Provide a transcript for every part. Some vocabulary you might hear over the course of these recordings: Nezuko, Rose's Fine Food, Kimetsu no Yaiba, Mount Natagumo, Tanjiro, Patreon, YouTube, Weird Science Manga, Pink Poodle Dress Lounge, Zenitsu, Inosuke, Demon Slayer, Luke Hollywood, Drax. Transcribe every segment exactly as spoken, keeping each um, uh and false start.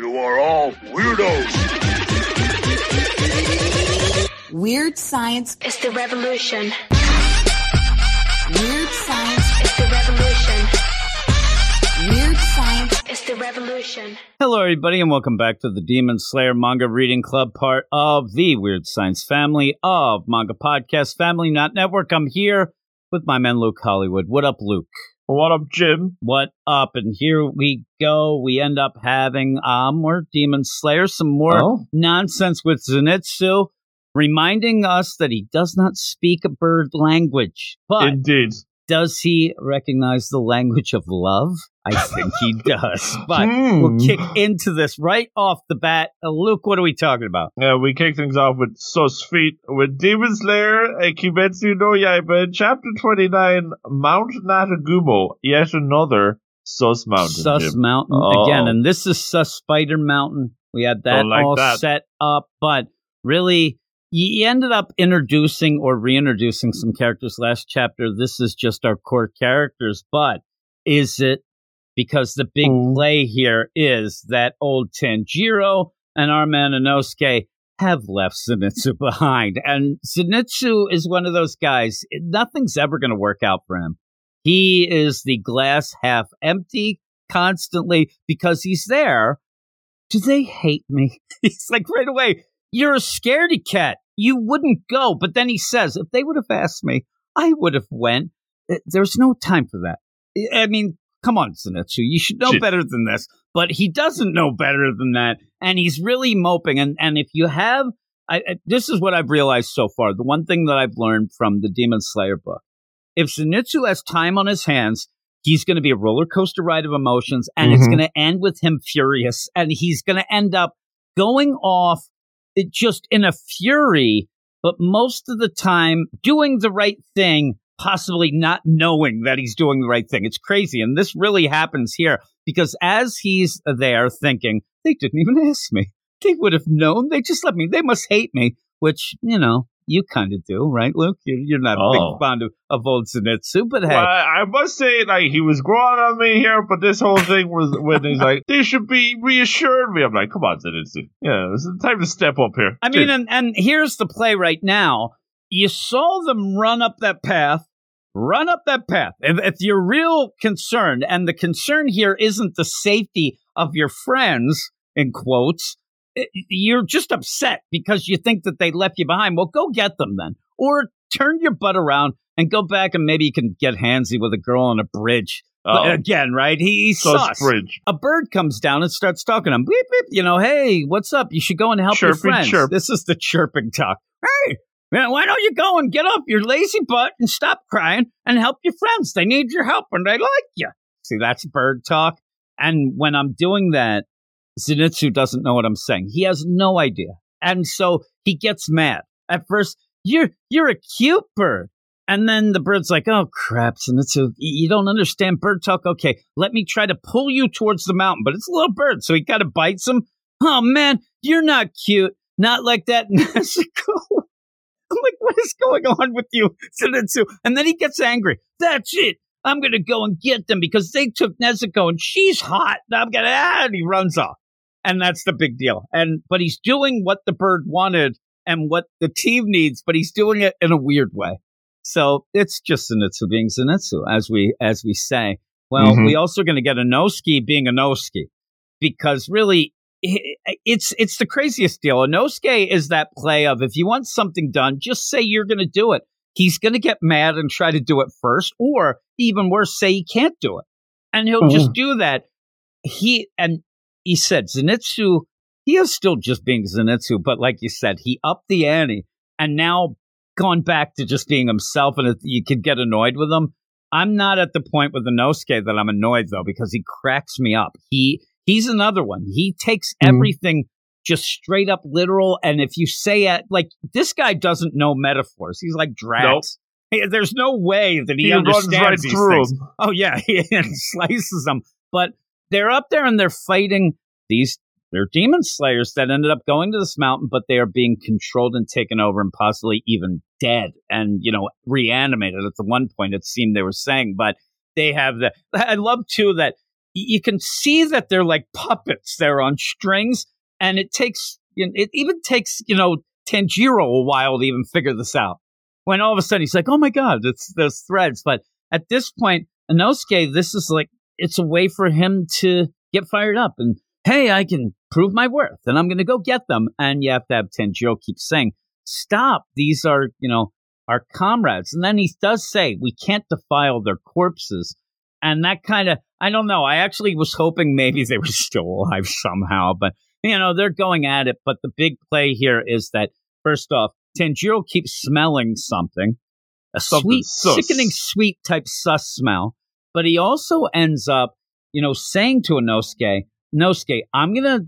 You are all weirdos. Weird science is the revolution. Weird science is the revolution. Weird science is the revolution. Hello, everybody, and welcome back to the Demon Slayer Manga Reading Club, part of the Weird Science family of Manga Podcast Family Not Network. I'm here with my man, Luke Hollywood. What up, Luke? What up, Jim? What up? And here we go. We end up having uh, more Demon Slayer, some more oh. nonsense with Zenitsu, reminding us that he does not speak a bird language. But indeed. Does he recognize the language of love? I think he does. But hmm. we'll kick into this right off the bat. Uh, Luke, what are we talking about? Yeah, we kick things off with Sus Feet with Demon Slayer and Kimetsu no Yaiba, Chapter twenty-nine, Mount Natagumo, yet another Sus Mountain. Sus Jim. Mountain, oh. again, and this is Sus Spider Mountain. We had that like all that. set up, but really... You ended up introducing or reintroducing some characters last chapter. This is just our core characters, but is it because the big mm. play here is that old Tanjiro and our man Inosuke have left Zenitsu behind? And Zenitsu is one of those guys, nothing's ever going to work out for him. He is the glass half empty constantly because he's there. Do they hate me? He's like right away. You're a scaredy cat. You wouldn't go. But then he says, if they would have asked me, I would have went. There's no time for that. I mean, come on, Zenitsu. You should know Shit. better than this. But he doesn't know better than that. And he's really moping. And and if you have, I, I, this is what I've realized so far. The one thing that I've learned from the Demon Slayer book. If Zenitsu has time on his hands, he's going to be a roller coaster ride of emotions. And mm-hmm. it's going to end with him furious. And he's going to end up going off. It just in a fury, but most of the time doing the right thing, possibly not knowing that he's doing the right thing. It's crazy. And this really happens here because as he's there thinking, they didn't even ask me. They would have known. They just let me. They must hate me, which, you know, you kind of do, right, Luke? You're, you're not oh. a big fond of, of old Zenitsu, but hey. Well, I, I must say, like, he was growing on me here, but this whole thing was when he's like, they should be reassuring me. I'm like, come on, Zenitsu. Yeah, it's time to step up here. I Dude. mean, and, and here's the play right now. You saw them run up that path. Run up that path. If, if you're real concerned, and the concern here isn't the safety of your friends, in quotes, you're just upset because you think that they left you behind. Well, go get them then. Or turn your butt around and go back and maybe you can get handsy with a girl on a bridge. But again, right? He, he's sus. Bridge. A bird comes down and starts talking to him. Beep, beep. You know, hey, what's up? You should go and help chirping, your friends. Chirp. This is the chirping talk. Hey, man, why don't you go and get off your lazy butt and stop crying and help your friends? They need your help and they like you. See, that's bird talk. And when I'm doing that, Zenitsu doesn't know what I'm saying. He has no idea. And so he gets mad. At first, you're you're a cute bird. And then the bird's like, oh, crap, Zenitsu, you don't understand bird talk. Okay, let me try to pull you towards the mountain. But it's a little bird, so he kind of bites him. Oh, man, you're not cute. Not like that, Nezuko. I'm like, what is going on with you, Zenitsu? And then he gets angry. That's it. I'm going to go and get them because they took Nezuko and she's hot. I'm going to, ah, and he runs off. And that's the big deal. And but he's doing what the bird wanted and what the team needs, but he's doing it in a weird way. So it's just Zenitsu being Zenitsu, as we as we say. Well, mm-hmm. we also going to get Inosuke being Inosuke, because really it's it's the craziest deal. Inosuke is that play of if you want something done, just say you're going to do it. He's going to get mad and try to do it first, or even worse, say he can't do it, and he'll oh. just do that. He and. He said, Zenitsu, he is still just being Zenitsu, but like you said, he upped the ante and now gone back to just being himself, and you could get annoyed with him. I'm not at the point with Inosuke that I'm annoyed, though, because he cracks me up. He He's another one. He takes mm-hmm. everything just straight up literal, and if you say it, like, this guy doesn't know metaphors. He's like Drax. Nope. Hey, there's no way that he, he understands right these through things. Him. Oh, yeah, he slices them, but... They're up there and they're fighting these, they're demon slayers that ended up going to this mountain, but they are being controlled and taken over and possibly even dead and, you know, reanimated at the one point it seemed they were saying, but they have the, I love too that you can see that they're like puppets. They're on strings, and it takes it even takes you know Tanjiro a while to even figure this out. When all of a sudden he's like, "Oh my God, it's those threads!" But at this point, Inosuke, this is like it's a way for him to get fired up and, hey, I can prove my worth, and I'm going to go get them. And you have to have Tanjiro keep saying, "Stop! These are you know our comrades." And then he does say, "We can't defile their corpses." And that kind of, I don't know. I actually was hoping maybe they were still alive somehow, but, you know, they're going at it. But the big play here is that, first off, Tanjiro keeps smelling something, a sweet, sickening, sweet type sus smell. But he also ends up, you know, saying to Inosuke, Inosuke, I'm going to,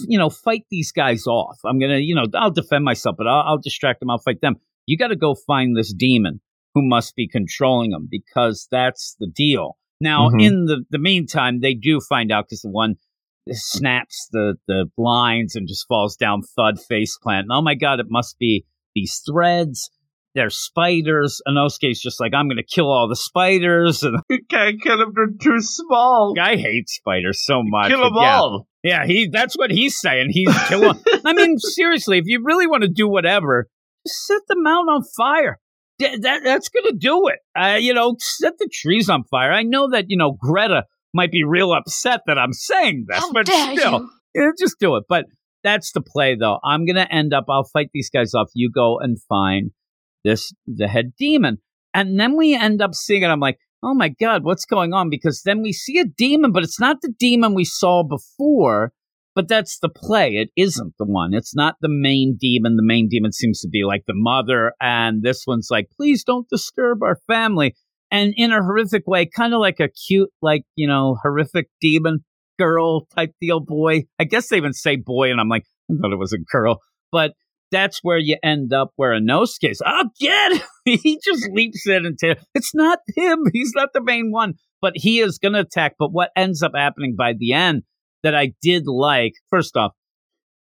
you know, fight these guys off. I'm going to, you know, I'll defend myself, but I'll, I'll distract them. I'll fight them. You got to go find this demon who must be controlling them, because that's the deal. Now, mm-hmm. in the, the meantime, they do find out because the one snaps the, the blinds and just falls down thud face plant. And, oh, my God, it must be these threads. They're spiders. Inosuke's just like, I'm going to kill all the spiders. And you can't kill them. They're too small. I hate spiders so much. Kill them yeah, all. Yeah, he. that's what he's saying. He's killing. I mean, seriously, if you really want to do whatever, just set them out on fire. That that's going to do it. Uh, you know, set the trees on fire. I know that, you know, Greta might be real upset that I'm saying this, How but still, yeah, just do it. But that's the play, though. I'm going to end up, I'll fight these guys off. You go and find this, the head demon. And then we end up seeing it. I'm like, oh, my God, what's going on? Because then we see a demon, but it's not the demon we saw before. But that's the play. It isn't the one. It's not the main demon. The main demon seems to be like the mother. And this one's like, please don't disturb our family. And in a horrific way, kind of like a cute, like, you know, horrific demon girl type deal boy. I guess they even say boy. And I'm like, I thought it was a girl. But that's where you end up where Inosuke's, I'll get him. He just leaps in and t- it's not him. He's not the main one. But he is going to attack. But what ends up happening by the end that I did like, first off,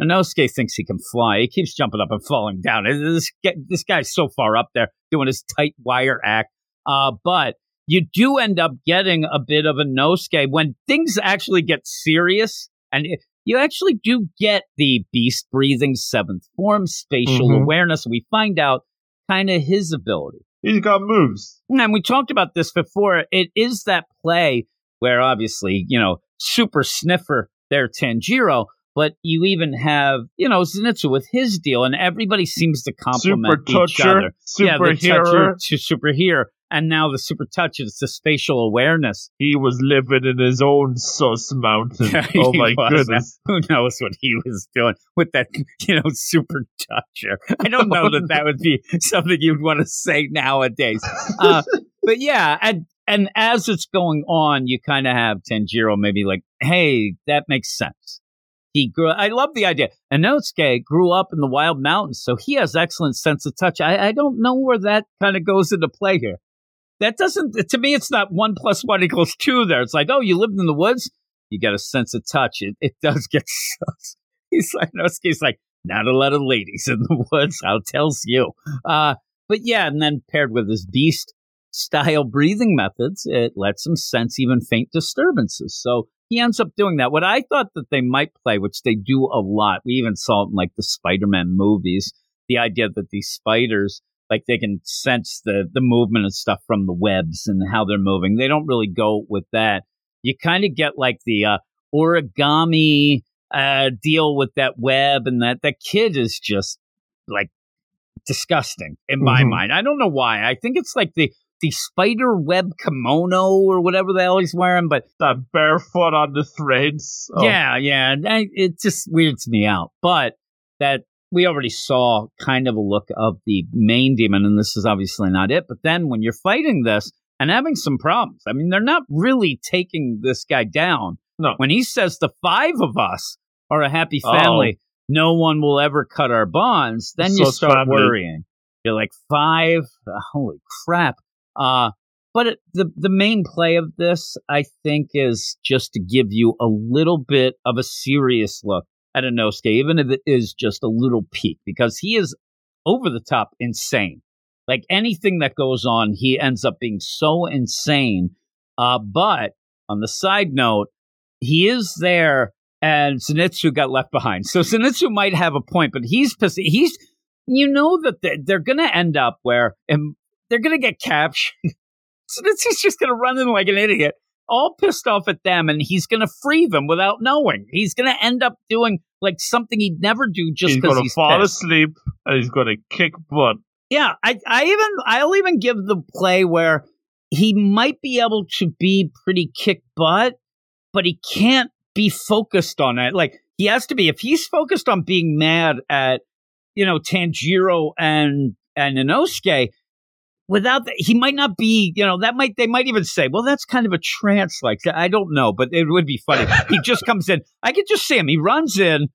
Inosuke thinks he can fly. He keeps jumping up and falling down. This, this guy's so far up there doing his tight wire act. Uh, but you do end up getting a bit of Inosuke when things actually get serious. And it, you actually do get the beast breathing seventh form, spatial mm-hmm. awareness. We find out kind of his ability. He's got moves. And we talked about this before. It is that play where obviously, you know, super sniffer there, Tanjiro, but you even have, you know, Zenitsu with his deal, and everybody seems to compliment super each toucher, other. Super yeah, toucher to super hearer, and now the super touch is the spatial awareness. He was living in his own sus mountain. Yeah, oh my was. goodness. Now, who knows what he was doing with that, you know, super toucher. I don't know that that would be something you'd want to say nowadays. Uh, but yeah, and And as it's going on, you kind of have Tanjiro maybe like, hey, that makes sense. He grew. I love the idea. Inosuke grew up in the wild mountains, so he has excellent sense of touch. I, I don't know where that kind of goes into play here. That doesn't, to me, it's not one plus one equals two there. It's like, oh, you lived in the woods? You got a sense of touch. It, it does get sus. He's like, Inosuke's like, not a lot of ladies in the woods, I'll tell you. Uh, but yeah, and then paired with his beast style breathing methods, it lets him sense even faint disturbances. So he ends up doing that. What I thought that they might play, which they do a lot, we even saw it in like the Spider-Man movies, the idea that these spiders, like they can sense the, the movement and stuff from the webs and how they're moving. They don't really go with that. You kind of get like the uh, origami uh, deal with that web, and that, that kid is just like disgusting in my mm-hmm. mind. I don't know why. I think it's like the the spider web kimono or whatever the hell he's wearing, but the barefoot on the threads. Oh. Yeah, yeah. I, it just weirds me out. But that we already saw kind of a look of the main demon, and this is obviously not it. But then when you're fighting this and having some problems, I mean, they're not really taking this guy down. No. When he says the five of us are a happy family, oh. no one will ever cut our bonds, then so you start family. worrying. You're like, five? Holy crap. Uh, but it, the the main play of this, I think, is just to give you a little bit of a serious look at Inosuke, even if it is just a little peek, because he is over-the-top insane. Like, anything that goes on, he ends up being so insane. Uh, but On the side note, he is there, and Zenitsu got left behind. So Zenitsu might have a point, but he's he's you know that they're, they're going to end up where and they're going to get captured. Zenitsu's just going to run in like an idiot, all pissed off at them, and he's going to free them without knowing. He's going to end up doing like something he'd never do just because he's going to fall pissed. asleep, and he's going to kick butt. Yeah, I, I even I'll even give the play where he might be able to be pretty kick butt, but he can't be focused on it. Like, he has to be. If he's focused on being mad at, you know, Tanjiro and and Inosuke, without that, he might not be, you know, that might, they might even say, well, that's kind of a trance like that. I don't know, but it would be funny. He just comes in. I could just see him. He runs in,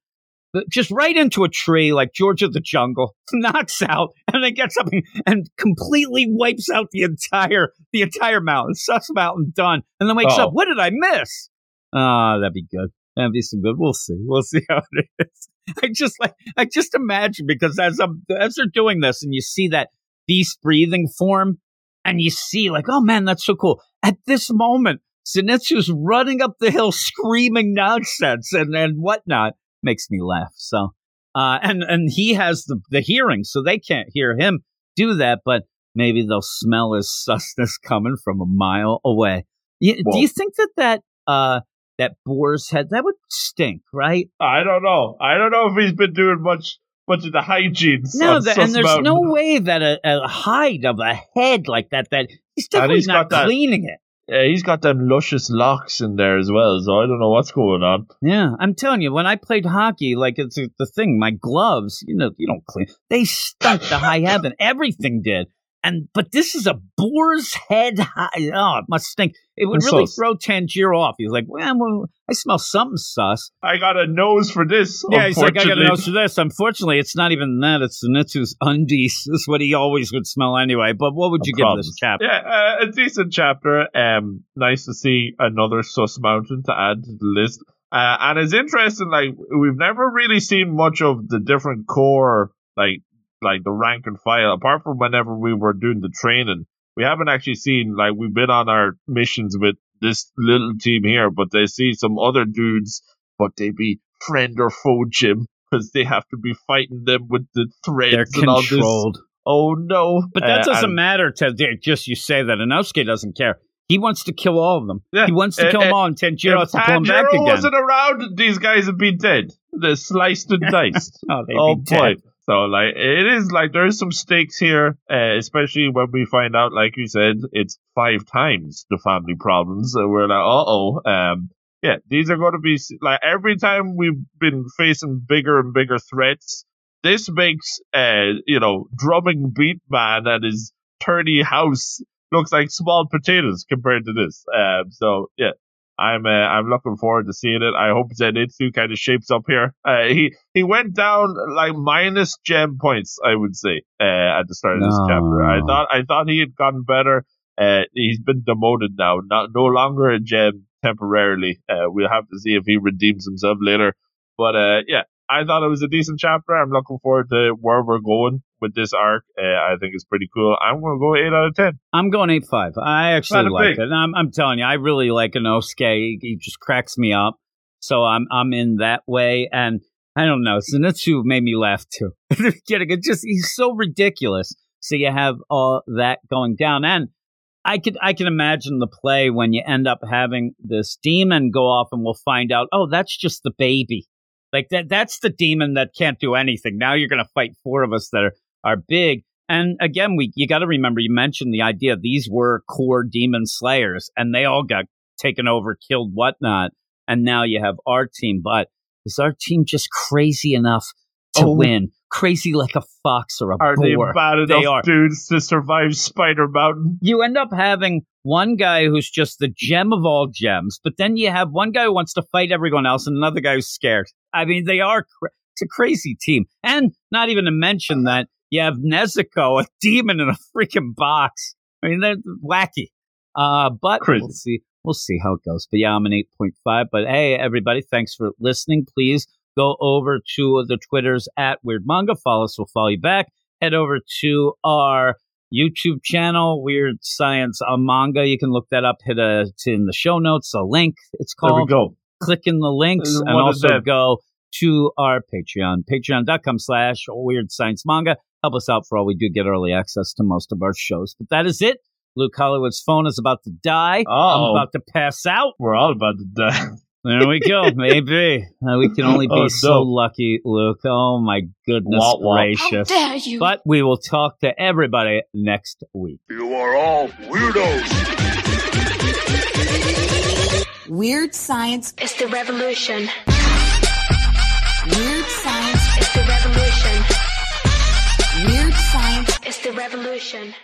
just right into a tree like George of the Jungle, knocks out, and then gets up and completely wipes out the entire the entire mountain, sucks mountain done, and then wakes oh. up. What did I miss? Ah, oh, that'd be good. That'd be some good. We'll see. We'll see how it is. I just like I just imagine, because as I'm as they're doing this, and you see that beast breathing form, and you see like, oh man, that's so cool. At this moment, Zenitsu's running up the hill screaming nonsense and, and whatnot. Makes me laugh. So, uh, and and he has the, the hearing, so they can't hear him do that. But maybe they'll smell his susness coming from a mile away. You, do you think that that uh, that boar's head, that would stink, right? I don't know. I don't know if he's been doing much much of the hygiene. No, the, and there's mountain. no way that a, a hide of a head like that that he's definitely he's not cleaning that. it. Yeah, he's got them luscious locks in there as well, so I don't know what's going on. Yeah, I'm telling you, when I played hockey, like, it's the thing, my gloves, you know, you don't clean. They stunk to high heaven. Everything did. And But this is a boar's head high. Oh, it must stink. It would I'm really sus. throw Tanjiro off. He's like, well, well, I smell something sus. I got a nose for this, Yeah, he's like, I got a nose for this. Unfortunately, it's not even that. It's Zenitsu's undies. That's what he always would smell anyway. But what would you no give problems. this chapter? Yeah, uh, a decent chapter. Um, nice to see another sus mountain to add to the list. Uh, and it's interesting, like, we've never really seen much of the different core, like, like the rank and file, apart from whenever we were doing the training. We haven't actually seen, like, we've been on our missions with this little team here, but they see some other dudes, but they be friend or foe Jim, because they have to be fighting them with the threads. They're controlled. All this. Oh no! But that uh, doesn't and, matter. To just you say that Inosuke doesn't care. He wants to kill all of them. Yeah, he wants to uh, kill uh, them all, and Tanjiro has to pull them back again. If Tanjiro wasn't around, these guys would be dead. They're sliced and diced. oh, they'd oh, be boy. dead. So, like, it is, like, there is some stakes here, uh, especially when we find out, like you said, it's five times the family problems. So we're like, uh-oh. Um, yeah, these are going to be, like, every time we've been facing bigger and bigger threats, this makes, uh, you know, drumming beat man at his turdy house looks like small potatoes compared to this. Um, so, yeah. I'm uh, I'm looking forward to seeing it. I hope Zenitsu kind of shapes up here. Uh, he he went down like minus gem points, I would say, uh, at the start of no. this chapter. I thought I thought he had gotten better. Uh, he's been demoted now, not no longer a gem temporarily. Uh, we'll have to see if he redeems himself later. But uh, yeah, I thought it was a decent chapter. I'm looking forward to where we're going with this arc. Uh, I think it's pretty cool. I'm going to go eight out of ten. I'm going eight five. I actually like it. I'm, I'm telling you, I really like Inosuke. He, he just cracks me up. So I'm I'm in that way. And I don't know. Zenitsu made me laugh too. It just, he's so ridiculous. So you have all that going down. And I could I can imagine the play when you end up having this demon go off and we'll find out, oh, that's just the baby. Like, that that's the demon that can't do anything. Now you're going to fight four of us that are, are big. And again, we you got to remember, you mentioned the idea these were core demon slayers, and they all got taken over, killed, whatnot. And now you have our team. But is our team just crazy enough to oh. win? Crazy like a fox or a are boar. Are they bad enough they are. dudes to survive Spider Mountain? You end up having one guy who's just the gem of all gems, but then you have one guy who wants to fight everyone else and another guy who's scared. I mean, they are cra- it's a crazy team. And not even to mention that you have Nezuko, a demon in a freaking box. I mean, they're wacky. Uh, but crazy. we'll see We'll see how it goes. But yeah, I'm an eight point five. But hey, everybody, thanks for listening. Please go over to the Twitters at Weird Manga. Follow us. We'll follow you back. Head over to our YouTube channel, Weird Science Manga. You can look that up. Hit a, it's in the show notes, a link. It's called. There we go. Click in the links and, and also go to our Patreon, patreon.com slash Weird Science Manga. Help us out for all we do. Get early access to most of our shows. But that is it. Luke Hollywood's phone is about to die. Uh-oh. I'm about to pass out. We're all about to die. There we go. Maybe. Uh, we can only be oh, so lucky, Luke. Oh, my goodness wah, wah. gracious. How dare you? But we will talk to everybody next week. You are all weirdos. Weird science is the revolution. Weird science is the revolution. Weird science is the revolution.